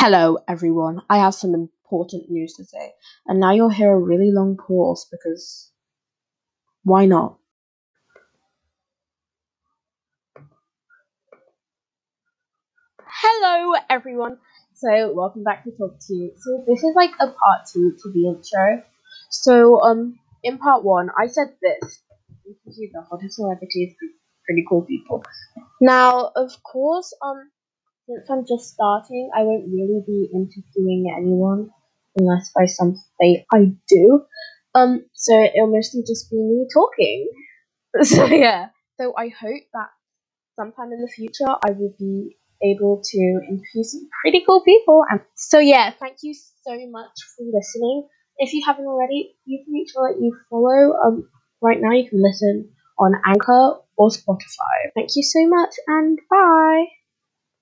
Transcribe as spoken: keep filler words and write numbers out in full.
Hello everyone, I have some important news to say, and now you'll hear a really long pause because why not? Hello everyone, so welcome back to Talk To You. So this is like a part two to the intro. So um, in part one, I said this. You can see the hottest celebrities, pretty cool people. Now, of course, um. Since I'm just starting, I won't really be interviewing anyone unless by some fate I do. Um, so it'll mostly just be me talking. So yeah. So I hope that sometime in the future I will be able to interview some pretty cool people. And so yeah, thank you so much for listening. If you haven't already, you can make sure that you follow. Um, right now you can listen on Anchor or Spotify. Thank you so much, and bye.